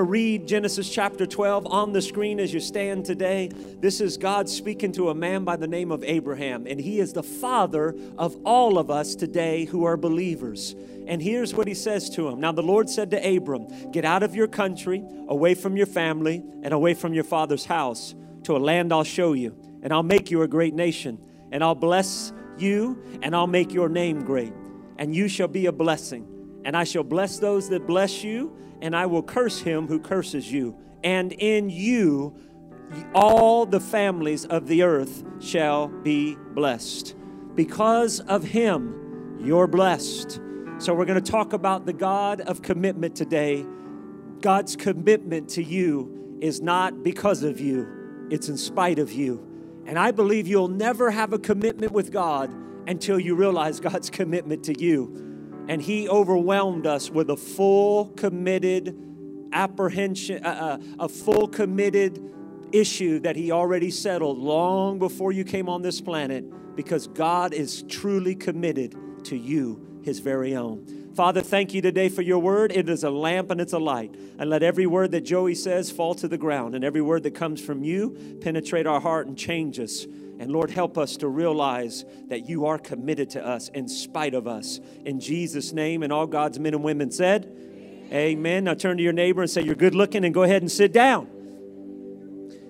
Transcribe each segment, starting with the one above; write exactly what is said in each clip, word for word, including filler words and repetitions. Read Genesis chapter twelve on the screen as you stand today. This is God speaking to a man by the name of Abraham, and he is the father of all of us today who are believers. And here's what he says to him. Now the Lord said to Abram, get out of your country, away from your family, and away from your father's house, to a land I'll show you, and I'll make you a great nation, and I'll bless you, and I'll make your name great, and you shall be a blessing. And I shall bless those that bless you, and I will curse him who curses you. And in you, all the families of the earth shall be blessed. Because of him, you're blessed. So we're going to talk about the God of commitment today. God's commitment to you is not because of you. It's in spite of you. And I believe you'll never have a commitment with God until you realize God's commitment to you. And he overwhelmed us with a full committed apprehension, uh, a full committed issue that he already settled long before you came on this planet, because God is truly committed to you, his very own. Father, thank you today for your word. It is a lamp and it's a light. And let every word that Joey says fall to the ground, and every word that comes from you penetrate our heart and change us. And Lord, help us to realize that you are committed to us in spite of us. In Jesus' name, and all God's men and women said, amen. Amen. Now turn to your neighbor and say, you're good looking, and go ahead and sit down.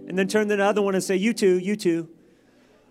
And then turn to the other one and say, you too, you too.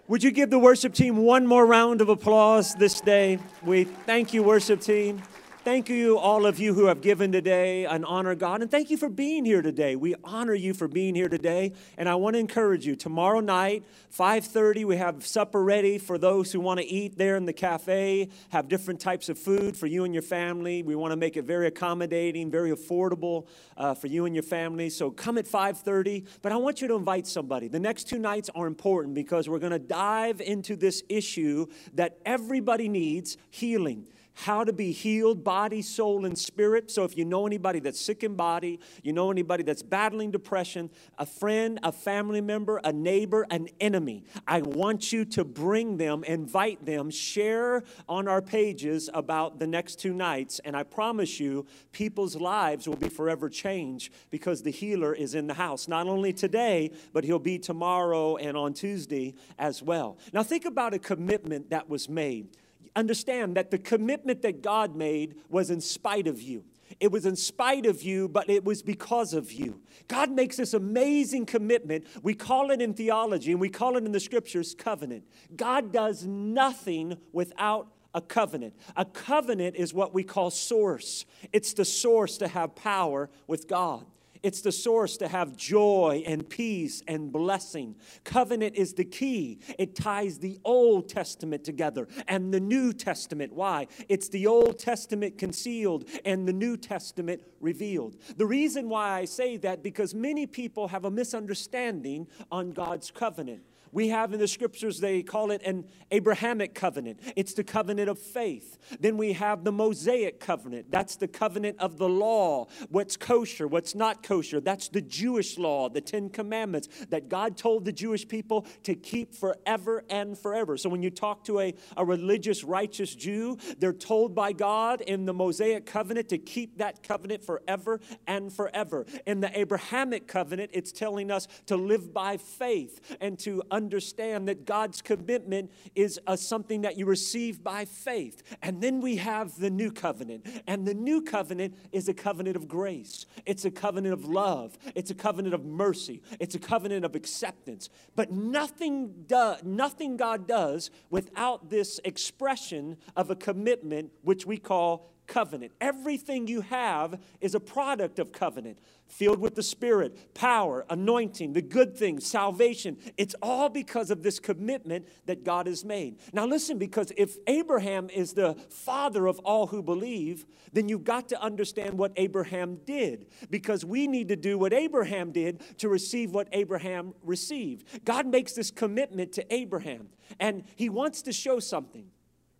Would you give the worship team one more round of applause this day? We thank you, worship team. Thank you, all of you who have given today, and honor God. And thank you for being here today. We honor you for being here today. And I want to encourage you, tomorrow night, five thirty, we have supper ready for those who want to eat there in the cafe, have different types of food for you and your family. We want to make it very accommodating, very affordable uh, for you and your family. So come at five thirty. But I want you to invite somebody. The next two nights are important because we're going to dive into this issue that everybody needs, healing. How to be healed, body, soul, and spirit. So if you know anybody that's sick in body, you know anybody that's battling depression, a friend, a family member, a neighbor, an enemy, I want you to bring them, invite them, share on our pages about the next two nights. And I promise you, people's lives will be forever changed because the healer is in the house. Not only today, but he'll be tomorrow and on Tuesday as well. Now think about a commitment that was made. Understand that the commitment that God made was in spite of you. It was in spite of you, but it was because of you. God makes this amazing commitment. We call it in theology, and we call it in the scriptures, covenant. God does nothing without a covenant. A covenant is what we call source. It's the source to have power with God. It's the source to have joy and peace and blessing. Covenant is the key. It ties the Old Testament together and the New Testament. Why? It's the Old Testament concealed and the New Testament revealed. The reason why I say that, because many people have a misunderstanding on God's covenant. We have in the scriptures, they call it an Abrahamic covenant. It's the covenant of faith. Then we have the Mosaic covenant. That's the covenant of the law. What's kosher, what's not kosher. That's the Jewish law, the Ten Commandments that God told the Jewish people to keep forever and forever. So when you talk to a, a religious, righteous Jew, they're told by God in the Mosaic covenant to keep that covenant forever and forever. In the Abrahamic covenant, it's telling us to live by faith and to understand that God's commitment is a, something that you receive by faith. And then we have the new covenant. And the new covenant is a covenant of grace. It's a covenant of love. It's a covenant of mercy. It's a covenant of acceptance. But nothing, do, nothing God does without this expression of a commitment, which we call covenant. Everything you have is a product of covenant, filled with the Spirit, power, anointing, the good things, salvation. It's all because of this commitment that God has made. Now listen, because if Abraham is the father of all who believe, then you've got to understand what Abraham did, because we need to do what Abraham did to receive what Abraham received. God makes this commitment to Abraham, and he wants to show something.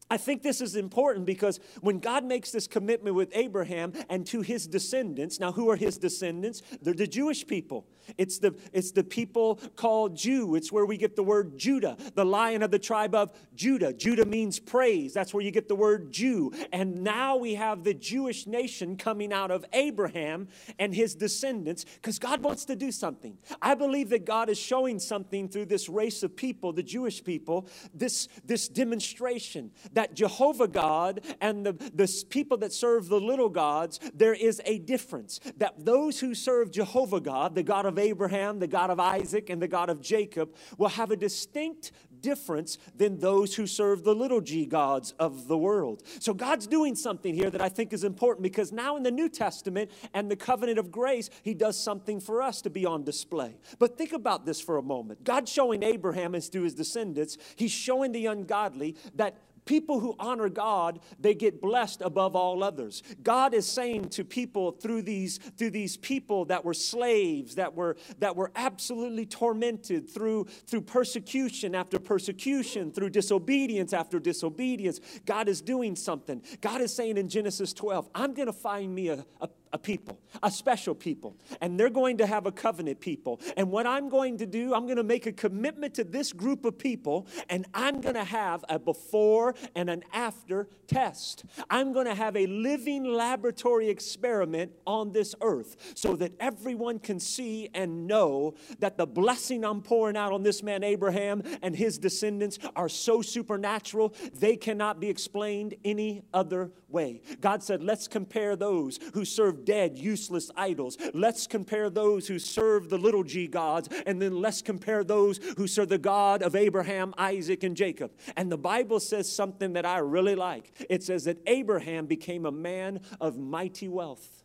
I think this is important because when God makes this commitment with Abraham and to his descendants, now who are his descendants? They're the Jewish people. It's the, it's the people called Jew. It's where we get the word Judah, the lion of the tribe of Judah. Judah means praise. That's where you get the word Jew. And now we have the Jewish nation coming out of Abraham and his descendants because God wants to do something. I believe that God is showing something through this race of people, the Jewish people, this, this demonstration that Jehovah God and the, the people that serve the little gods, there is a difference. That those who serve Jehovah God, the God of Abraham, the God of Isaac, and the God of Jacob, will have a distinct difference than those who serve the little g gods of the world. So God's doing something here that I think is important because now in the New Testament and the covenant of grace, he does something for us to be on display. But think about this for a moment. God showing Abraham and to his descendants, he's showing the ungodly that people who honor God, they get blessed above all others. God is saying to people through these through these people that were slaves, that were that were absolutely tormented through through persecution after persecution, through disobedience after disobedience, God is doing something. God is saying in Genesis twelve, I'm going to find me a, a A people, a special people, and they're going to have a covenant people. And what I'm going to do, I'm going to make a commitment to this group of people, and I'm going to have a before and an after test. I'm going to have a living laboratory experiment on this earth so that everyone can see and know that the blessing I'm pouring out on this man Abraham and his descendants are so supernatural, they cannot be explained any other way. God said, let's compare those who serve dead, useless idols. Let's compare those who serve the little g gods, and then let's compare those who serve the God of Abraham, Isaac, and Jacob. And the Bible says something that I really like. It says that Abraham became a man of mighty wealth.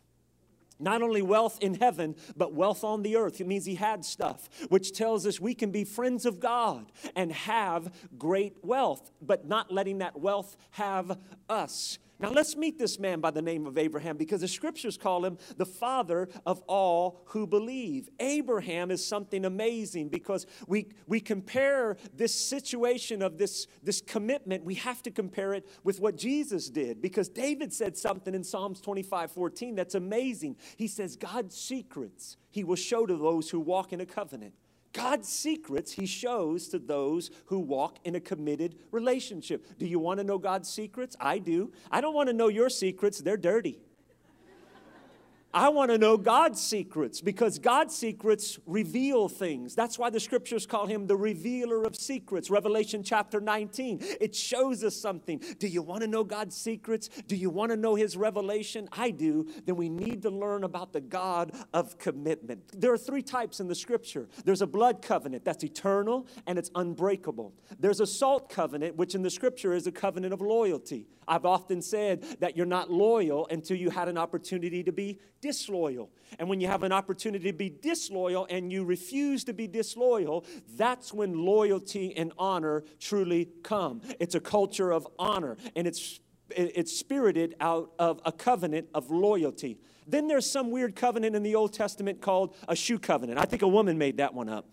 Not only wealth in heaven, but wealth on the earth. It means he had stuff, which tells us we can be friends of God and have great wealth, but not letting that wealth have us. Now, let's meet this man by the name of Abraham because the scriptures call him the father of all who believe. Abraham is something amazing because we, we compare this situation of this, this commitment. We have to compare it with what Jesus did because David said something in Psalms twenty-five fourteen that's amazing. He says, God's secrets he will show to those who walk in a covenant. God's secrets he shows to those who walk in a committed relationship. Do you want to know God's secrets? I do. I don't want to know your secrets. They're dirty. I want to know God's secrets because God's secrets reveal things. That's why the scriptures call him the revealer of secrets. Revelation chapter nineteen, it shows us something. Do you want to know God's secrets? Do you want to know his revelation? I do. Then we need to learn about the God of commitment. There are three types in the scripture. There's a blood covenant that's eternal and it's unbreakable. There's a salt covenant, which in the scripture is a covenant of loyalty. I've often said that you're not loyal until you had an opportunity to be disloyal. And when you have an opportunity to be disloyal and you refuse to be disloyal, that's when loyalty and honor truly come. It's a culture of honor, and it's it's spirited out of a covenant of loyalty. Then there's some weird covenant in the Old Testament called a shoe covenant. I think a woman made that one up.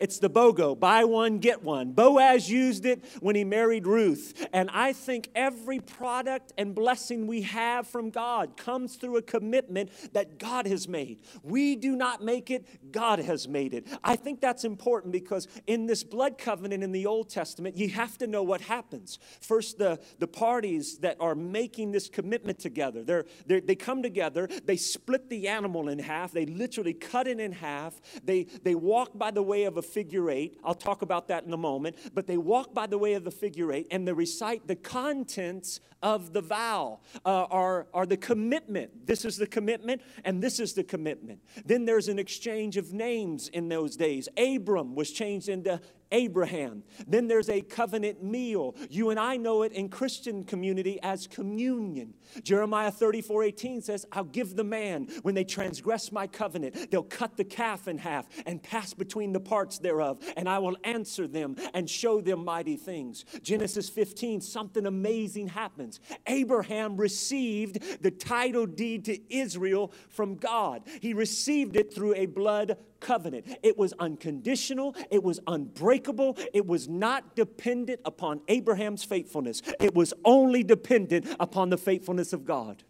It's the BOGO, buy one, get one. Boaz used it when he married Ruth. And I think every product and blessing we have from God comes through a commitment that God has made. We do not make it, God has made it. I think that's important because in this blood covenant in the Old Testament, you have to know what happens. First, the, the parties that are making this commitment together, they're, they're, they come together, they split the animal in half, they literally cut it in half, they, they walk by the way of a figure eight. I'll talk about that in a moment. But they walk by the way of the figure eight and they recite the contents of the vow uh, are, are the commitment. This is the commitment and this is the commitment. Then there's an exchange of names in those days. Abram was changed into Abraham. Then there's a covenant meal. You and I know it in Christian community as communion. Jeremiah thirty-four eighteen says, I'll give the man when they transgress my covenant. They'll cut the calf in half and pass between the parts thereof, and I will answer them and show them mighty things. Genesis fifteen, something amazing happens. Abraham received the title deed to Israel from God. He received it through a blood covenant. It was unconditional. It was unbreakable. unbreakable. It was not dependent upon Abraham's faithfulness. It was only dependent upon the faithfulness of God.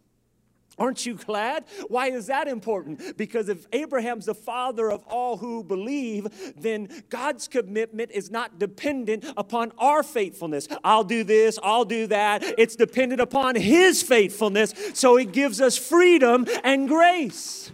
Aren't you glad? Why is that important? Because if Abraham's the father of all who believe, then God's commitment is not dependent upon our faithfulness. I'll do this, I'll do that. It's dependent upon his faithfulness, so he gives us freedom and grace.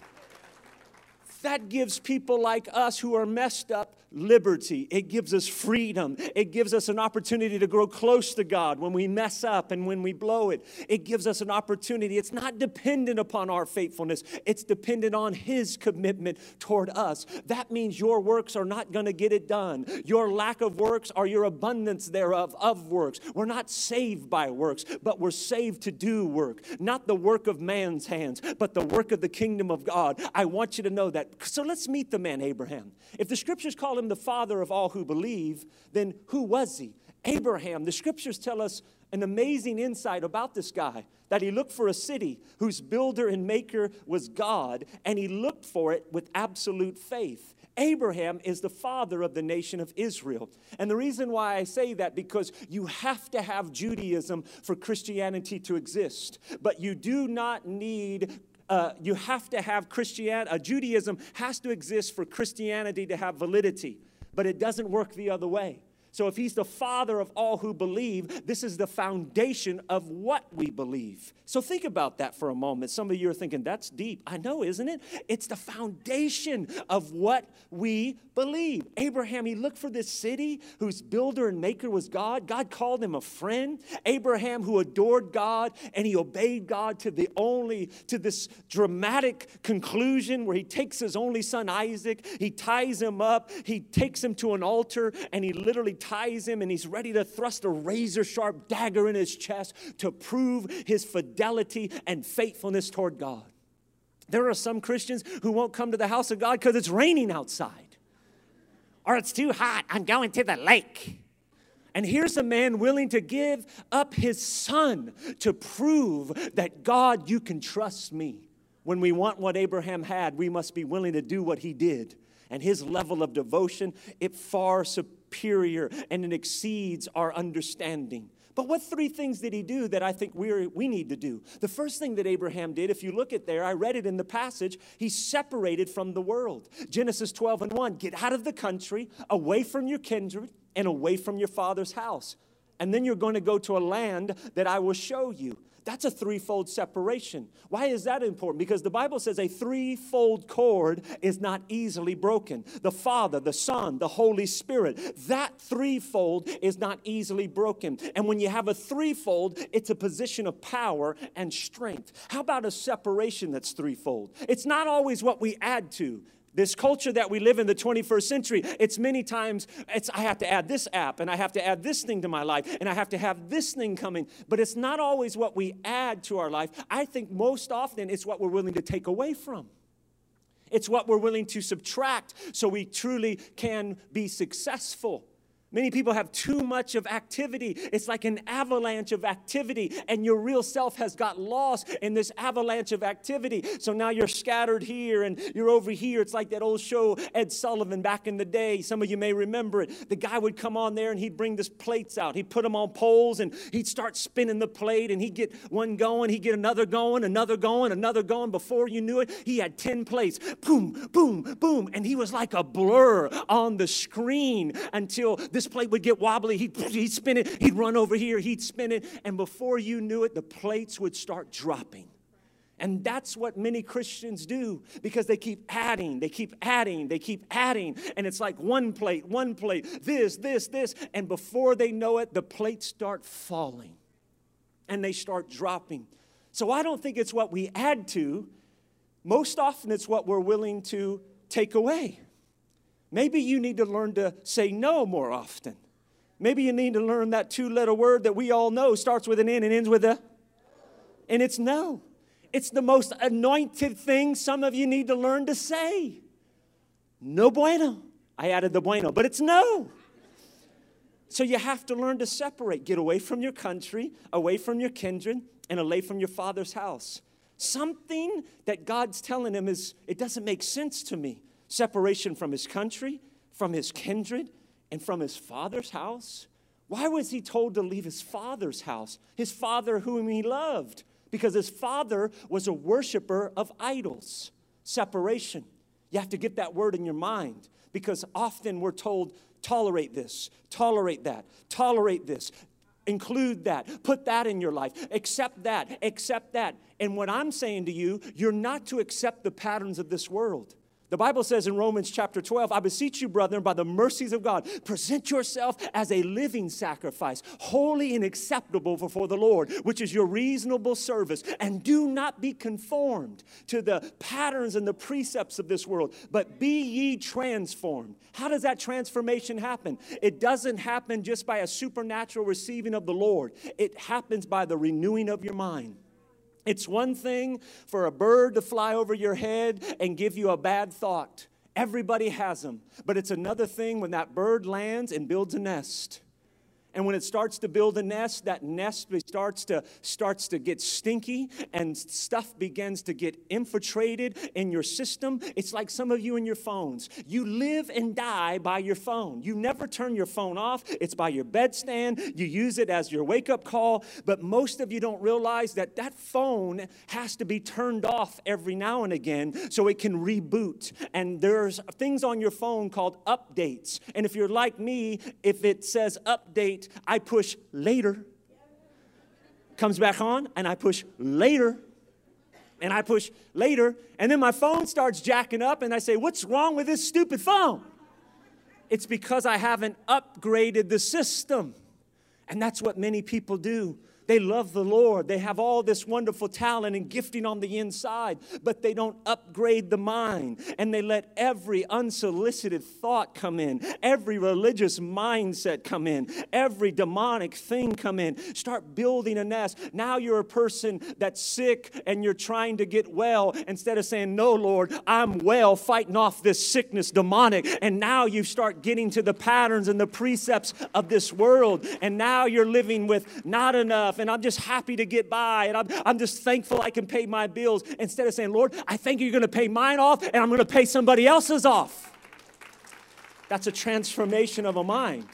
That gives people like us who are messed up liberty. It gives us freedom. It gives us an opportunity to grow close to God when we mess up and when we blow it. It gives us an opportunity. It's not dependent upon our faithfulness. It's dependent on his commitment toward us. That means your works are not going to get it done. Your lack of works or your abundance thereof of works. We're not saved by works, but we're saved to do work. Not the work of man's hands, but the work of the kingdom of God. I want you to know that. So let's meet the man Abraham. If the scriptures call him the father of all who believe, then who was he? Abraham. The scriptures tell us an amazing insight about this guy, that he looked for a city whose builder and maker was God, and he looked for it with absolute faith. Abraham is the father of the nation of Israel. And the reason why I say that, because you have to have Judaism for Christianity to exist, but you do not need Uh, you have to have Christian, uh, Judaism has to exist for Christianity to have validity, but it doesn't work the other way. So if he's the father of all who believe, this is the foundation of what we believe. So think about that for a moment. Some of you are thinking, that's deep. I know, isn't it? It's the foundation of what we believe. Abraham, he looked for this city whose builder and maker was God. God called him a friend. Abraham, who adored God, and he obeyed God to the only, to this dramatic conclusion where he takes his only son, Isaac, he ties him up, he takes him to an altar, and he literally ties him, and he's ready to thrust a razor-sharp dagger in his chest to prove his fidelity and faithfulness toward God. There are some Christians who won't come to the house of God because it's raining outside, or it's too hot. I'm going to the lake. And here's a man willing to give up his son to prove that, God, you can trust me. When we want what Abraham had, we must be willing to do what he did. And his level of devotion, it far superior. superior and it exceeds our understanding. But what three things did he do that I think we we need to do? The first thing that Abraham did, if you look at there, I read it in the passage, he separated from the world. Genesis twelve and one, get out of the country, away from your kindred, and away from your father's house. And then you're going to go to a land that I will show you. That's a threefold separation. Why is that important? Because the Bible says a threefold cord is not easily broken. The Father, the Son, the Holy Spirit. That threefold is not easily broken. And when you have a threefold, it's a position of power and strength. How about a separation that's threefold? It's not always what we add to. This culture that we live in, the twenty-first century, it's many times, it's, I have to add this app, and I have to add this thing to my life, and I have to have this thing coming. But it's not always what we add to our life. I think most often it's what we're willing to take away from. It's what we're willing to subtract so we truly can be successful. Many people have too much of activity. It's like an avalanche of activity, and your real self has got lost in this avalanche of activity. So now you're scattered here, and you're over here. It's like that old show, Ed Sullivan, back in the day. Some of you may remember it. The guy would come on there, and he'd bring these plates out. He'd put them on poles, and he'd start spinning the plate, and he'd get one going. He'd get another going, another going, another going. Before you knew it, he had ten plates. Boom, boom, boom. And he was like a blur on the screen until this This plate would get wobbly, he'd, he'd spin it, he'd run over here, he'd spin it, and before you knew it, the plates would start dropping. And that's what many Christians do, because they keep adding, they keep adding, they keep adding, and it's like one plate, one plate, this, this, this, and before they know it, the plates start falling, and they start dropping. So I don't think it's what we add to. Most often it's what we're willing to take away. Maybe you need to learn to say no more often. Maybe you need to learn that two-letter word that we all know starts with an N and ends with a, and it's no. It's the most anointed thing some of you need to learn to say. No bueno. I added the bueno, but it's no. So you have to learn to separate. Get away from your country, away from your kindred, and away from your father's house. Something that God's telling him is, it doesn't make sense to me. Separation from his country, from his kindred, and from his father's house? Why was he told to leave his father's house, his father whom he loved? Because his father was a worshiper of idols. Separation. You have to get that word in your mind, because often we're told, tolerate this, tolerate that, tolerate this, include that, put that in your life, accept that, accept that. And what I'm saying to you, you're not to accept the patterns of this world. The Bible says in Romans chapter twelve, I beseech you, brethren, by the mercies of God, present yourself as a living sacrifice, holy and acceptable before the Lord, which is your reasonable service. And do not be conformed to the patterns and the precepts of this world, but be ye transformed. How does that transformation happen? It doesn't happen just by a supernatural receiving of the Lord. It happens by the renewing of your mind. It's one thing for a bird to fly over your head and give you a bad thought. Everybody has them. But it's another thing when that bird lands and builds a nest. And when it starts to build a nest, that nest starts to, starts to get stinky, and stuff begins to get infiltrated in your system. It's like some of you and your phones. You live and die by your phone. You never turn your phone off. It's by your bedstand. You use it as your wake-up call. But most of you don't realize that that phone has to be turned off every now and again so it can reboot. And there's things on your phone called updates. And if you're like me, if it says update, I push later, comes back on, and I push later, and I push later, and then my phone starts jacking up, and I say, what's wrong with this stupid phone? It's because I haven't upgraded the system, and that's what many people do. They love the Lord. They have all this wonderful talent and gifting on the inside, but they don't upgrade the mind, and they let every unsolicited thought come in, every religious mindset come in, every demonic thing come in. Start building a nest. Now you're a person that's sick, and you're trying to get well instead of saying, no, Lord, I'm well, fighting off this sickness, demonic, and now you start getting to the patterns and the precepts of this world, and now you're living with not enough, and I'm just happy to get by, and I'm, I'm just thankful I can pay my bills, instead of saying, Lord, I think you're going to pay mine off, and I'm going to pay somebody else's off. That's a transformation of a mind.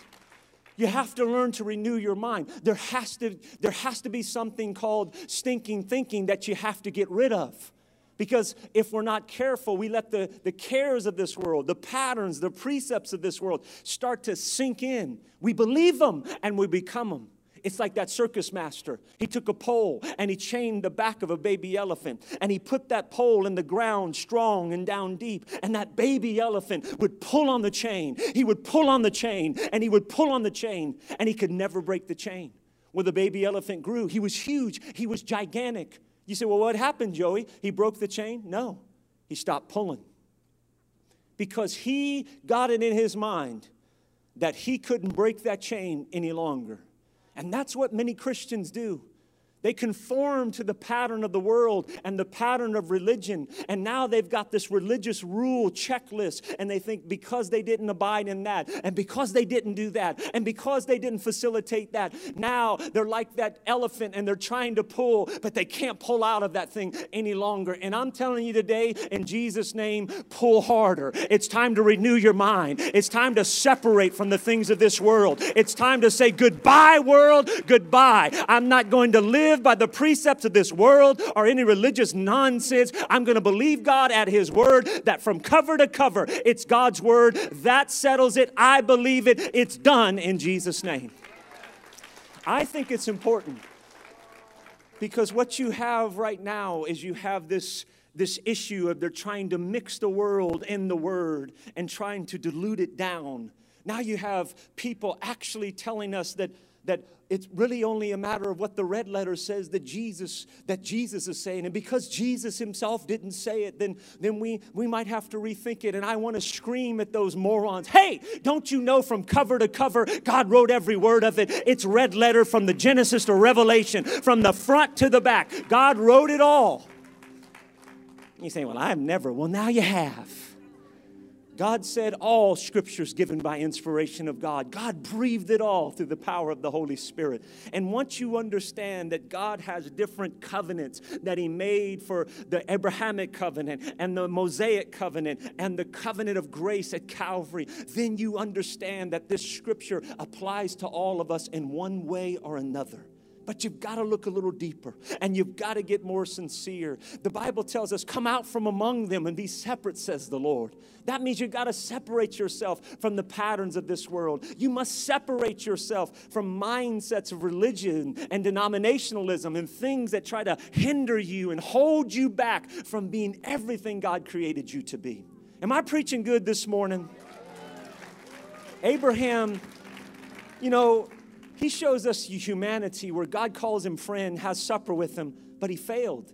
You have to learn to renew your mind. There has to, there has to be something called stinking thinking that you have to get rid of. Because if we're not careful, we let the, the cares of this world, the patterns, the precepts of this world start to sink in. We believe them, and we become them. It's like that circus master. He took a pole and he chained the back of a baby elephant, and he put that pole in the ground strong and down deep, and that baby elephant would pull on the chain. He would pull on the chain, and he would pull on the chain, and he could never break the chain. Well, the baby elephant grew. He was huge. He was gigantic. You say, well, what happened, Joey? He broke the chain? No. He stopped pulling, because he got it in his mind that he couldn't break that chain any longer. And that's what many Christians do. They conform to the pattern of the world and the pattern of religion. And now they've got this religious rule checklist. And they think because they didn't abide in that, and because they didn't do that, and because they didn't facilitate that, now they're like that elephant and they're trying to pull, but they can't pull out of that thing any longer. And I'm telling you today, in Jesus' name, pull harder. It's time to renew your mind. It's time to separate from the things of this world. It's time to say, goodbye, world, goodbye. I'm not going to live by the precepts of this world or any religious nonsense. I'm going to believe God at His word, that from cover to cover, it's God's word. That settles it. I believe it. It's done in Jesus' name. I think it's important, because what you have right now is you have this, this issue of they're trying to mix the world in the word and trying to dilute it down. Now you have people actually telling us that that it's really only a matter of what the red letter says that Jesus that Jesus is saying. And because Jesus himself didn't say it, then, then we, we might have to rethink it. And I want to scream at those morons. Hey, don't you know from cover to cover, God wrote every word of it. It's red letter from the Genesis to Revelation, from the front to the back. God wrote it all. And you say, well, I've never. Well, now you have. God said all Scripture is given by inspiration of God. God breathed it all through the power of the Holy Spirit. And once you understand that God has different covenants that He made for the Abrahamic covenant and the Mosaic covenant and the covenant of grace at Calvary, then you understand that this Scripture applies to all of us in one way or another. But you've got to look a little deeper, and you've got to get more sincere. The Bible tells us, come out from among them and be separate, says the Lord. That means you've got to separate yourself from the patterns of this world. You must separate yourself from mindsets of religion and denominationalism and things that try to hinder you and hold you back from being everything God created you to be. Am I preaching good this morning? Abraham, you know, he shows us humanity where God calls him friend, has supper with him, but he failed.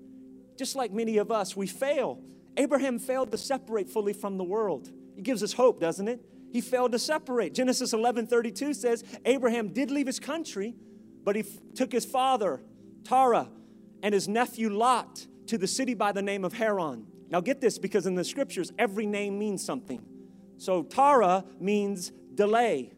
Just like many of us, we fail. Abraham failed to separate fully from the world. It gives us hope, doesn't it? He failed to separate. Genesis eleven thirty-two says Abraham did leave his country, but he f- took his father, Terah, and his nephew Lot to the city by the name of Haran. Now get this, because in the Scriptures, every name means something. So Terah means delay.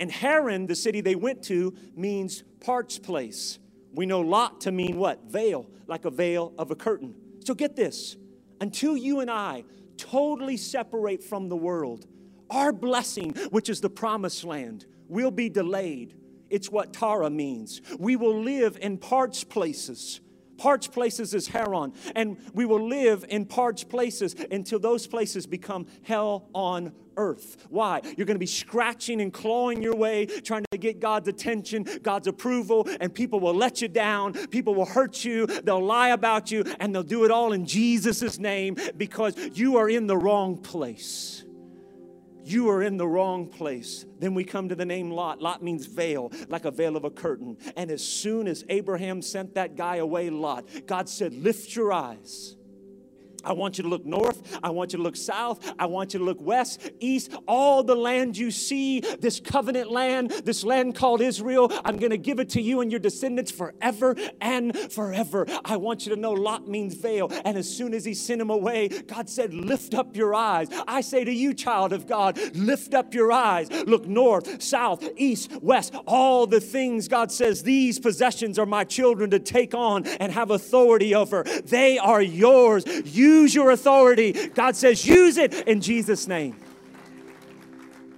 And Haran, the city they went to, means parched place. We know Lot to mean what? Veil, like a veil of a curtain. So get this. Until you and I totally separate from the world, our blessing, which is the promised land, will be delayed. It's what Terah means. We will live in parched places. Parched places is Haran. And we will live in parched places until those places become hell on earth. Earth. Why? You're going to be scratching and clawing your way, trying to get God's attention, God's approval, and people will let you down. People will hurt you. They'll lie about you, and they'll do it all in Jesus' name because you are in the wrong place. You are in the wrong place. Then we come to the name Lot. Lot means veil, like a veil of a curtain. And as soon as Abraham sent that guy away, Lot, God said, lift your eyes. I want you to look north. I want you to look south. I want you to look west, east. All the land you see, this covenant land, this land called Israel, I'm going to give it to you and your descendants forever and forever. I want you to know Lot means veil. And as soon as he sent him away, God said, lift up your eyes. I say to you, child of God, lift up your eyes. Look north, south, east, west. All the things God says, these possessions are my children to take on and have authority over. They are yours. You Use your authority. God says, use it in Jesus' name.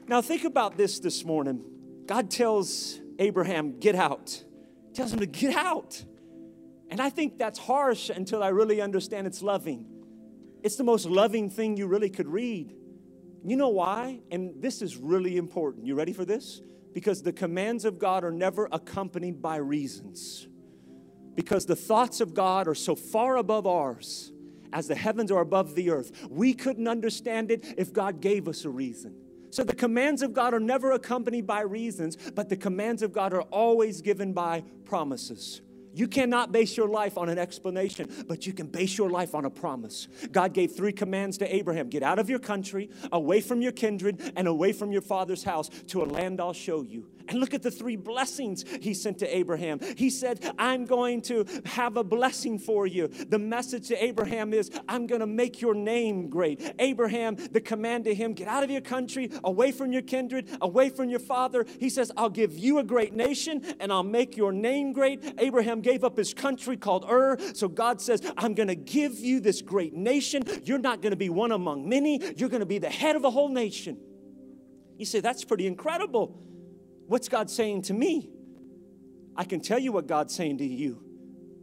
Now think about this this morning. God tells Abraham, get out. He tells him to get out. And I think that's harsh until I really understand it's loving. It's the most loving thing you really could read. You know why? And this is really important. You ready for this? Because the commands of God are never accompanied by reasons. Because the thoughts of God are so far above ours. As the heavens are above the earth. We couldn't understand it if God gave us a reason. So the commands of God are never accompanied by reasons, but the commands of God are always given by promises. You cannot base your life on an explanation, but you can base your life on a promise. God gave three commands to Abraham. Get out of your country, away from your kindred, and away from your father's house to a land I'll show you. And look at the three blessings he sent to Abraham. He said, I'm going to have a blessing for you. The message to Abraham is, I'm going to make your name great. Abraham, the command to him, get out of your country, away from your kindred, away from your father. He says, I'll give you a great nation, and I'll make your name great. Abraham gave up his country called Ur. So God says, I'm going to give you this great nation. You're not going to be one among many. You're going to be the head of a whole nation. You say, that's pretty incredible. What's God saying to me? I can tell you what God's saying to you.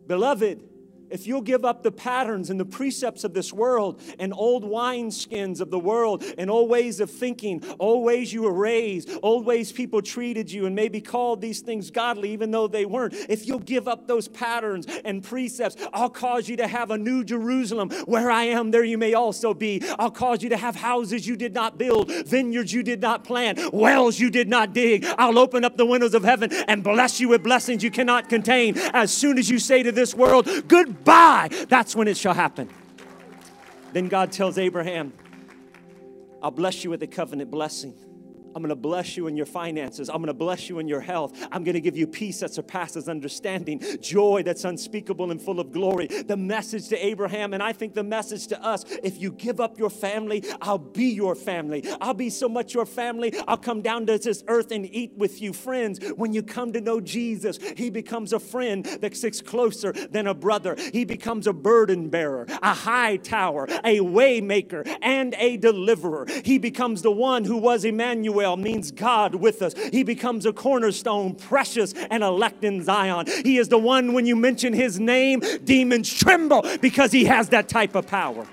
Beloved, if you'll give up the patterns and the precepts of this world and old wineskins of the world and old ways of thinking, old ways you were raised, old ways people treated you and maybe called these things godly even though they weren't, if you'll give up those patterns and precepts, I'll cause you to have a new Jerusalem. Where I am, there you may also be. I'll cause you to have houses you did not build, vineyards you did not plant, wells you did not dig. I'll open up the windows of heaven and bless you with blessings you cannot contain. As soon as you say to this world, goodbye, By, that's when it shall happen. Then God tells Abraham, I'll bless you with a covenant blessing. I'm going to bless you in your finances. I'm going to bless you in your health. I'm going to give you peace that surpasses understanding, joy that's unspeakable and full of glory. The message to Abraham, and I think the message to us, if you give up your family, I'll be your family. I'll be so much your family, I'll come down to this earth and eat with you. Friends, when you come to know Jesus, he becomes a friend that sticks closer than a brother. He becomes a burden bearer, a high tower, a way maker, and a deliverer. He becomes the one who was Emmanuel, means God with us. He becomes a cornerstone, precious and elect in Zion. He is the one, when you mention his name, demons tremble because he has that type of power.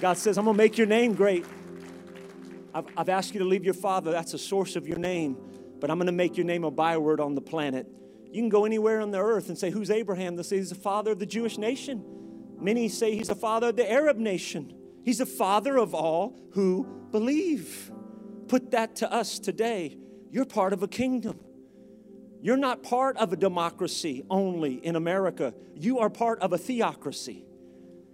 God says, I'm going to make your name great. I've, I've asked you to leave your father. That's the source of your name. But I'm going to make your name a byword on the planet. You can go anywhere on the earth and say, who's Abraham? They'll say, he's the father of the Jewish nation. Many say he's the father of the Arab nation. He's the father of all who believe. Put that to us today. You're part of a kingdom. You're not part of a democracy only in America. You are part of a theocracy.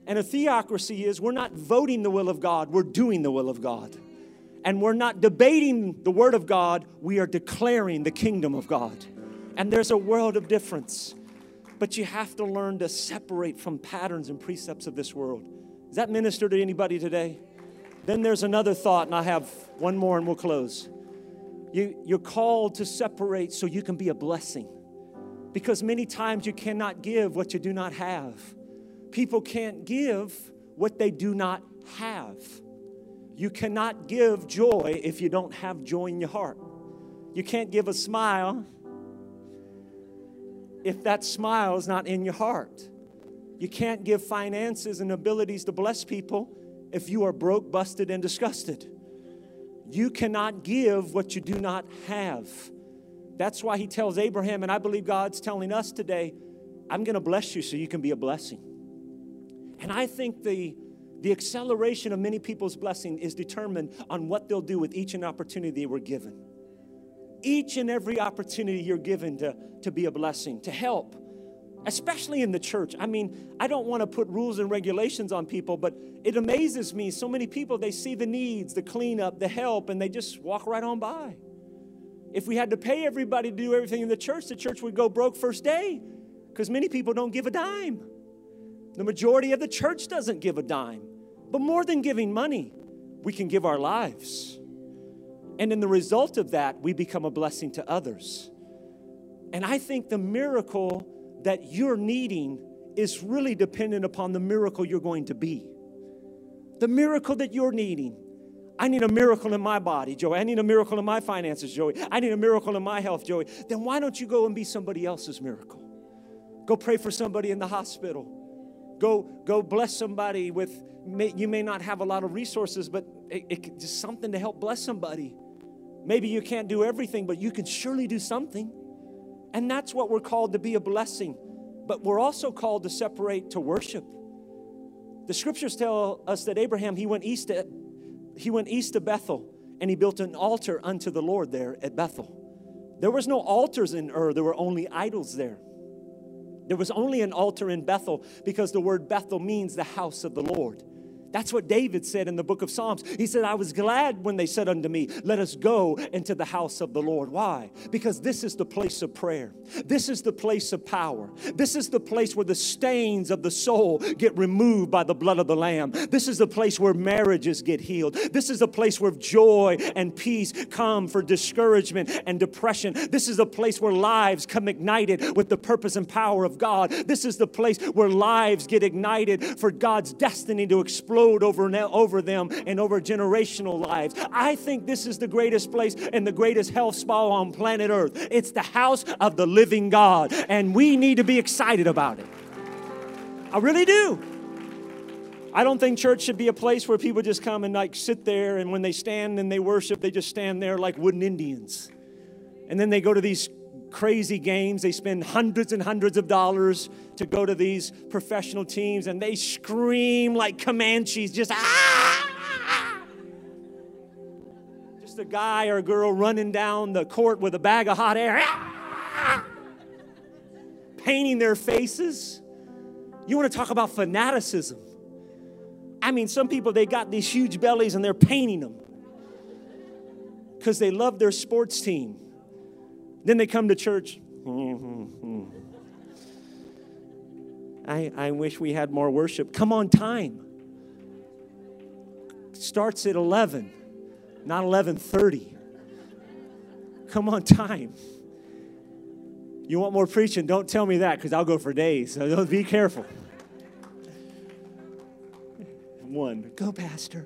And a theocracy is, we're not voting the will of God, we're doing the will of God. And we're not debating the word of God, we are declaring the kingdom of God. And there's a world of difference. But you have to learn to separate from patterns and precepts of this world. Does that minister to anybody today? Then there's another thought, and I have one more and we'll close. You, you're called to separate so you can be a blessing. Because many times you cannot give what you do not have. People can't give what they do not have. You cannot give joy if you don't have joy in your heart. You can't give a smile if that smile is not in your heart. You can't give finances and abilities to bless people if you are broke, busted, and disgusted. You cannot give what you do not have. That's why he tells Abraham, and I believe God's telling us today, I'm going to bless you so you can be a blessing. And I think the, the acceleration of many people's blessing is determined on what they'll do with each and opportunity they were given. Each and every opportunity you're given to, to be a blessing, to help. Especially in the church. I mean, I don't want to put rules and regulations on people, but it amazes me. So many people, they see the needs, the cleanup, the help, and they just walk right on by. If we had to pay everybody to do everything in the church, the church would go broke first day because many people don't give a dime. The majority of the church doesn't give a dime. But more than giving money, we can give our lives. And in the result of that, we become a blessing to others. And I think the miracle that you're needing is really dependent upon the miracle you're going to be. The miracle that you're needing. I need a miracle in my body, Joey. I need a miracle in my finances, Joey. I need a miracle in my health, Joey. Then why don't you go and be somebody else's miracle? Go pray for somebody in the hospital. Go, go bless somebody with, may, you may not have a lot of resources, but it, it, just something to help bless somebody. Maybe you can't do everything, but you can surely do something. And that's what we're called to be, a blessing. But we're also called to separate to worship. The scriptures tell us that Abraham, he went east to, he went east to Bethel, and he built an altar unto the Lord there at Bethel. There was no altars in Ur. There were only idols there. There was only an altar in Bethel because the word Bethel means the house of the Lord. That's what David said in the book of Psalms. He said, I was glad when they said unto me, let us go into the house of the Lord. Why? Because this is the place of prayer. This is the place of power. This is the place where the stains of the soul get removed by the blood of the Lamb. This is the place where marriages get healed. This is the place where joy and peace come for discouragement and depression. This is the place where lives come ignited with the purpose and power of God. This is the place where lives get ignited for God's destiny to explode over over them and over generational lives. I think this is the greatest place and the greatest health spa on planet Earth. It's the house of the living God, and we need to be excited about it. I really do. I don't think church should be a place where people just come and like sit there, and when they stand and they worship, they just stand there like wooden Indians. And then they go to these crazy games. They spend hundreds and hundreds of dollars to go to these professional teams, and they scream like Comanches, just ah! Just a guy or a girl running down the court with a bag of hot air, ah! Painting their faces. You want to talk about fanaticism? I mean, some people, they got these huge bellies and they're painting them. because they love their sports team. Then they come to church. I, I wish we had more worship. Come on time. Starts at eleven, not eleven thirty. Come on time. You want more preaching? Don't tell me that, because I'll go for days. So don't, be careful. One, go, pastor.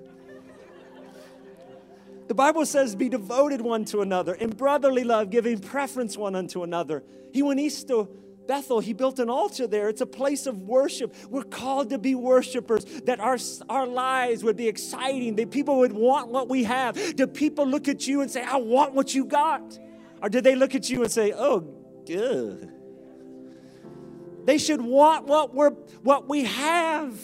The Bible says, be devoted one to another in brotherly love, giving preference one unto another. He went east to Bethel. He built an altar there. It's a place of worship. We're called to be worshipers, that our, our lives would be exciting, that people would want what we have. Do people look at you and say, I want what you got? Or do they look at you and say, oh, good. They should want what we're, what we have.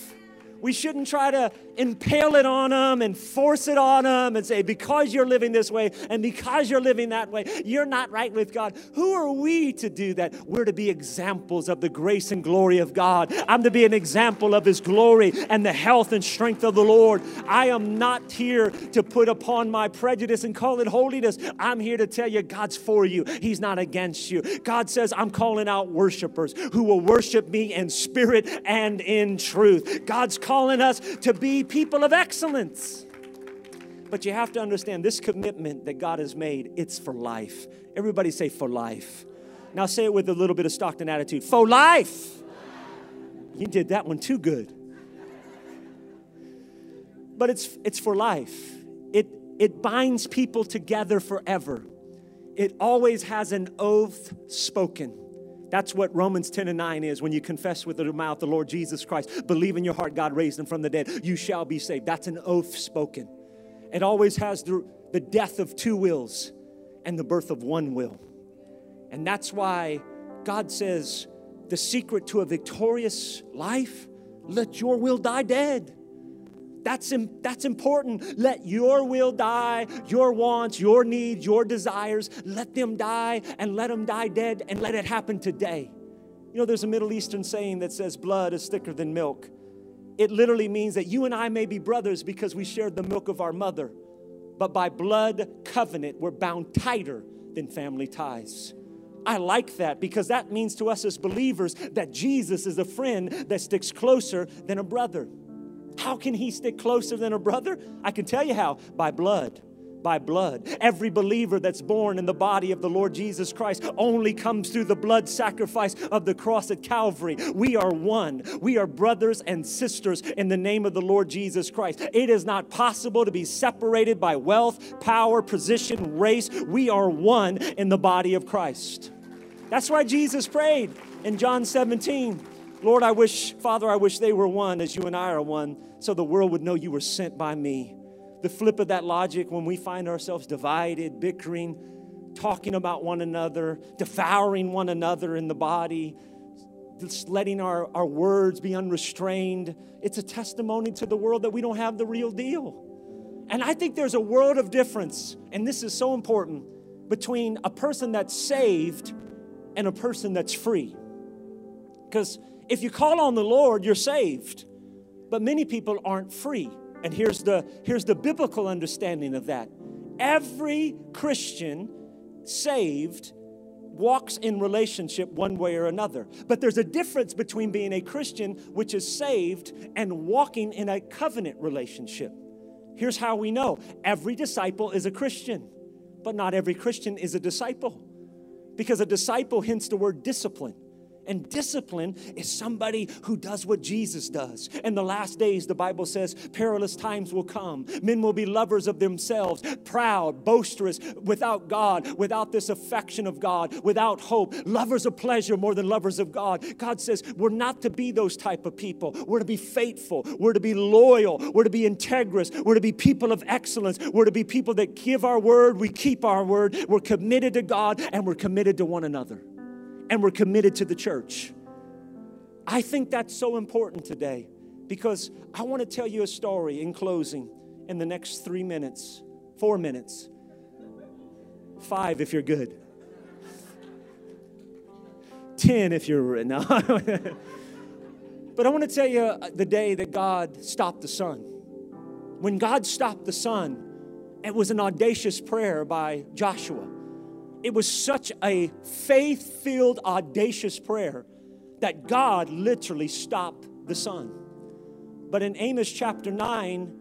We shouldn't try to impale it on them and force it on them and say, because you're living this way and because you're living that way, you're not right with God. Who are we to do that? We're to be examples of the grace and glory of God. I'm to be an example of His glory and the health and strength of the Lord. I am not here to put upon my prejudice and call it holiness. I'm here to tell you God's for you. He's not against you. God says, I'm calling out worshipers who will worship me in spirit and in truth. God's calling us to be people of excellence. But you have to understand this commitment that God has made, it's for life. Everybody say, for life. Now say it with a little bit of Stockton attitude. For life. You did that one too good. But it's it's for life. It it binds people together forever. It always has an oath spoken. That's what Romans ten and nine is. When you confess with your mouth the Lord Jesus Christ, believe in your heart God raised Him from the dead, you shall be saved. That's an oath spoken. It always has the, the death of two wills and the birth of one will. And that's why God says the secret to a victorious life, let your will die dead. That's, that's important. Let your will die, your wants, your needs, your desires. Let them die and let them die dead and let it happen today. You know, there's a Middle Eastern saying that says blood is thicker than milk. It literally means that you and I may be brothers because we shared the milk of our mother. But by blood covenant, we're bound tighter than family ties. I like that because that means to us as believers that Jesus is a friend that sticks closer than a brother. How can He stick closer than a brother? I can tell you how. By blood. By blood. Every believer that's born in the body of the Lord Jesus Christ only comes through the blood sacrifice of the cross at Calvary. We are one. We are brothers and sisters in the name of the Lord Jesus Christ. It is not possible to be separated by wealth, power, position, race. We are one in the body of Christ. That's why Jesus prayed in John seventeen. Lord, I wish, Father, I wish they were one as you and I are one, so the world would know you were sent by me. The flip of that logic, when we find ourselves divided, bickering, talking about one another, devouring one another in the body, just letting our, our words be unrestrained, it's a testimony to the world that we don't have the real deal. And I think there's a world of difference, and this is so important, between a person that's saved and a person that's free. Because if you call on the Lord, you're saved. But many people aren't free. And here's the, here's the biblical understanding of that. Every Christian saved walks in relationship one way or another. But there's a difference between being a Christian, which is saved, and walking in a covenant relationship. Here's how we know. Every disciple is a Christian, but not every Christian is a disciple. Because a disciple hints the word discipline. And discipline is somebody who does what Jesus does. In the last days, the Bible says, perilous times will come. Men will be lovers of themselves, proud, boisterous, without God, without this affection of God, without hope, lovers of pleasure more than lovers of God. God says, we're not to be those type of people. We're to be faithful. We're to be loyal. We're to be integrous. We're to be people of excellence. We're to be people that give our word. We keep our word. We're committed to God, and we're committed to one another. And we're committed to the church. I think that's so important today because I want to tell you a story in closing in the next three minutes, four minutes, five if you're good, ten if you're no. But I want to tell you the day that God stopped the sun. When God stopped the sun, It was an audacious prayer by Joshua. It was such a faith-filled, audacious prayer that God literally stopped the sun. But in Amos chapter nine,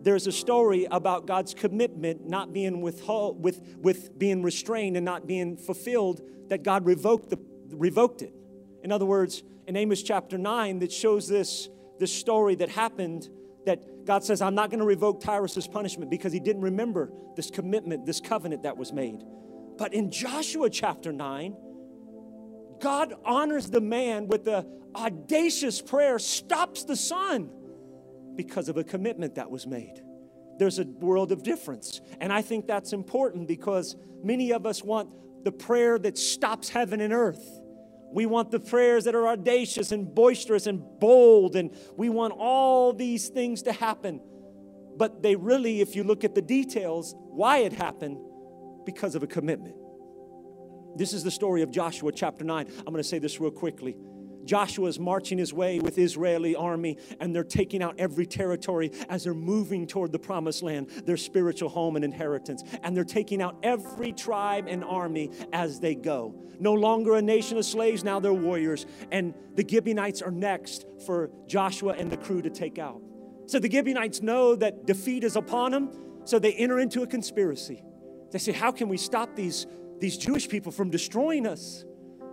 there's a story about God's commitment not being withhold, with, with being restrained and not being fulfilled, that God revoked the revoked it. In other words, in Amos chapter nine, that shows this, this story that happened, that God says, I'm not going to revoke Tyrus's punishment because he didn't remember this commitment, this covenant that was made. But in Joshua chapter nine, God honors the man with the audacious prayer, stops the sun because of a commitment that was made. There's a world of difference. And I think that's important because many of us want the prayer that stops heaven and earth. We want the prayers that are audacious and boisterous and bold, and we want all these things to happen. But they really, if you look at the details, why it happened, because of a commitment. This is the story of Joshua chapter nine. I'm going to say this real quickly. Joshua is marching his way with Israeli army, and they're taking out every territory as they're moving toward the promised land, their spiritual home and inheritance. And they're taking out every tribe and army as they go. No longer a nation of slaves, now they're warriors. And the Gibeonites are next for Joshua and the crew to take out. So the Gibeonites know that defeat is upon them, so they enter into a conspiracy. They say, how can we stop these, these Jewish people from destroying us?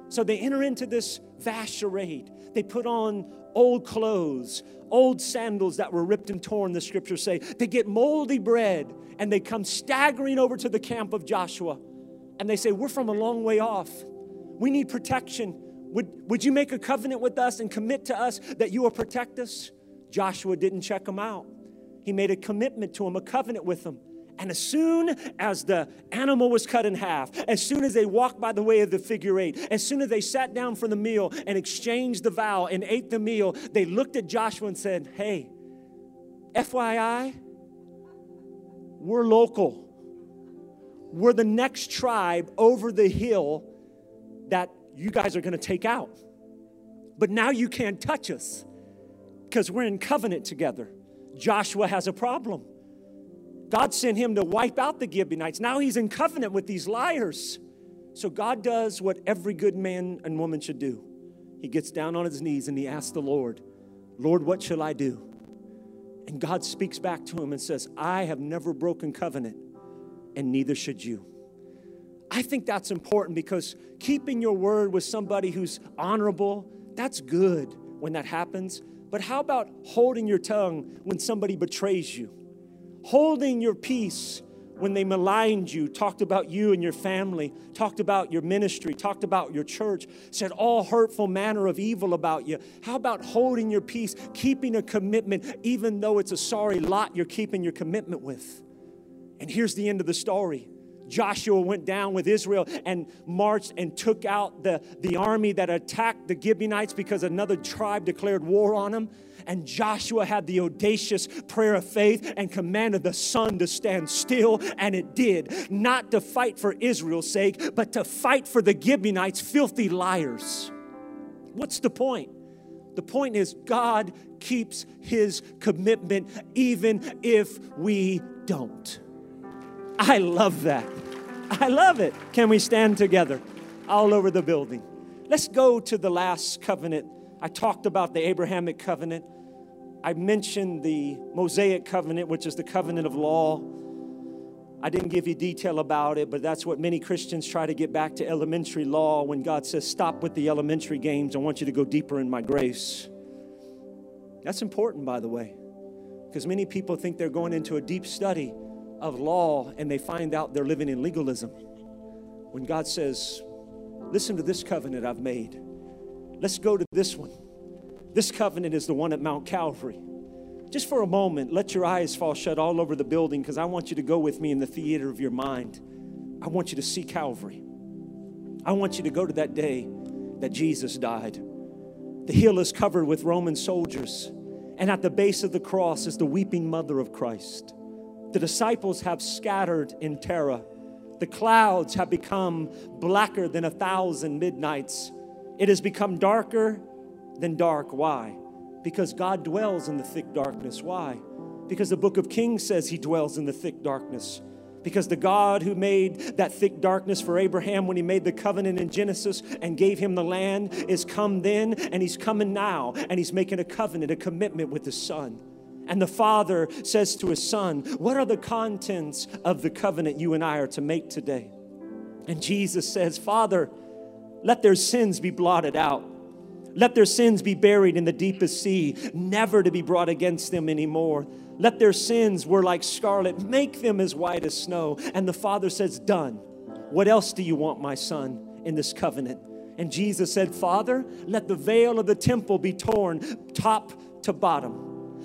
So they enter into this vast charade. They put on old clothes, old sandals that were ripped and torn, the scriptures say. They get moldy bread, and they come staggering over to the camp of Joshua. And they say, we're from a long way off. We need protection. Would, would you make a covenant with us and commit to us that you will protect us? Joshua didn't check them out. He made a commitment to them, a covenant with them. And as soon as the animal was cut in half, as soon as they walked by the way of the figure eight, as soon as they sat down for the meal and exchanged the vow and ate the meal, they looked at Joshua and said, hey, F Y I, we're local. We're the next tribe over the hill that you guys are going to take out. But now you can't touch us because we're in covenant together. Joshua has a problem. God sent him to wipe out the Gibeonites. Now he's in covenant with these liars. So God does what every good man and woman should do. He gets down on his knees and he asks the Lord, Lord, what shall I do? And God speaks back to him and says, I have never broken covenant, and neither should you. I think that's important because keeping your word with somebody who's honorable, that's good when that happens. But how about holding your tongue when somebody betrays you? Holding your peace when they maligned you, talked about you and your family, talked about your ministry, talked about your church, said all hurtful manner of evil about you. How about holding your peace, keeping a commitment, even though it's a sorry lot you're keeping your commitment with? And here's the end of the story. Joshua went down with Israel and marched and took out the, the army that attacked the Gibeonites because another tribe declared war on them. And Joshua had the audacious prayer of faith and commanded the sun to stand still, and it did. Not to fight for Israel's sake, but to fight for the Gibeonites, filthy liars. What's the point? The point is God keeps his commitment even if we don't. I love that. I love it. Can we stand together all over the building? Let's go to the last covenant. I talked about the Abrahamic covenant. I mentioned the Mosaic covenant, which is the covenant of law. I didn't give you detail about it, but that's what many Christians try to get back to, elementary law, when God says, stop with the elementary games. I want you to go deeper in my grace. That's important, by the way, because many people think they're going into a deep study of law, and they find out they're living in legalism. When God says, listen to this covenant I've made. Let's go to this one. This covenant is the one at Mount Calvary. Just for a moment, let your eyes fall shut all over the building, because I want you to go with me in the theater of your mind. I want you to see Calvary. I want you to go to that day that Jesus died. The hill is covered with Roman soldiers, and at the base of the cross is the weeping mother of Christ. The disciples have scattered in Terah. The clouds have become blacker than a thousand midnights. It has become darker than dark. Why? Because God dwells in the thick darkness. Why? Because the book of Kings says he dwells in the thick darkness. Because the God who made that thick darkness for Abraham when he made the covenant in Genesis and gave him the land is come then, and he's coming now, and he's making a covenant, a commitment with his son. And the father says to his son, what are the contents of the covenant you and I are to make today? And Jesus says, Father, let their sins be blotted out. Let their sins be buried in the deepest sea, never to be brought against them anymore. Let their sins were like scarlet. Make them as white as snow. And the Father says, done. What else do you want, my son, in this covenant? And Jesus said, Father, let the veil of the temple be torn top to bottom.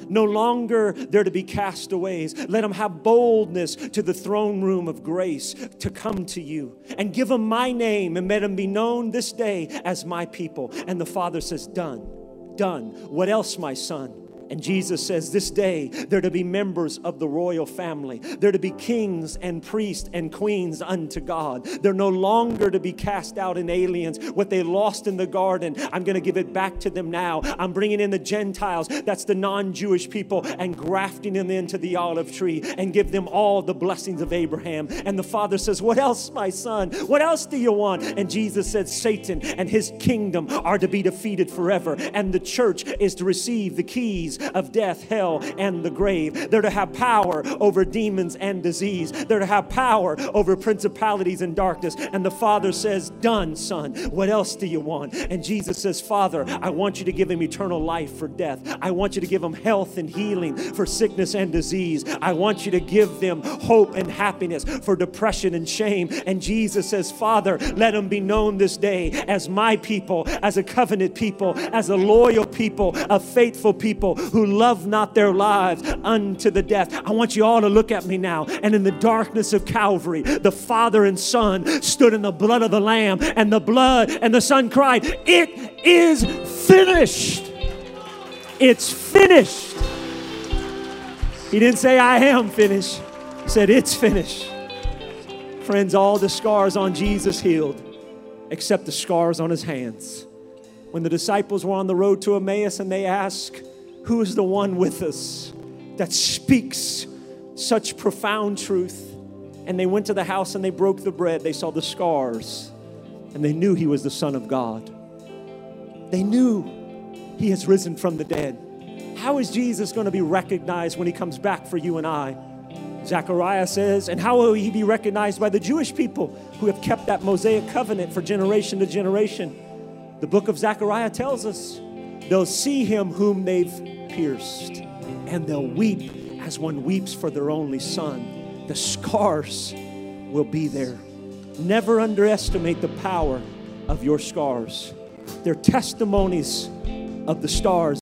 No longer there to be castaways. Let them have boldness to the throne room of grace to come to you. And give them my name and let them be known this day as my people. And the Father says, done, done. What else, my son? And Jesus says, this day, they're to be members of the royal family. They're to be kings and priests and queens unto God. They're no longer to be cast out in aliens. What they lost in the garden, I'm going to give it back to them now. I'm bringing in the Gentiles, that's the non-Jewish people, and grafting them into the olive tree and give them all the blessings of Abraham. And the Father says, what else, my son? What else do you want? And Jesus said, Satan and his kingdom are to be defeated forever. And the church is to receive the keys of death, hell, and the grave. They're to have power over demons and disease. They're to have power over principalities and darkness. And the Father says, done, son. What else do you want? And Jesus says, Father, I want you to give him eternal life for death. I want you to give him health and healing for sickness and disease. I want you to give them hope and happiness for depression and shame. And Jesus says, Father, let them be known this day as my people, as a covenant people, as a loyal people, a faithful people, who love not their lives unto the death. I want you all to look at me now. And in the darkness of Calvary, the Father and Son stood in the blood of the Lamb, and the blood, and the Son cried, it is finished. It's finished. He didn't say, I am finished. He said, it's finished. Friends, all the scars on Jesus healed, except the scars on his hands. When the disciples were on the road to Emmaus and they asked, who is the one with us that speaks such profound truth? And they went to the house and they broke the bread. They saw the scars and they knew he was the Son of God. They knew he has risen from the dead. How is Jesus going to be recognized when he comes back for you and I? Zechariah says, and how will he be recognized by the Jewish people who have kept that Mosaic covenant for generation to generation? The book of Zechariah tells us, they'll see him whom they've pierced, and they'll weep as one weeps for their only son. The scars will be there. Never underestimate the power of your scars. They're testimonies of the stars.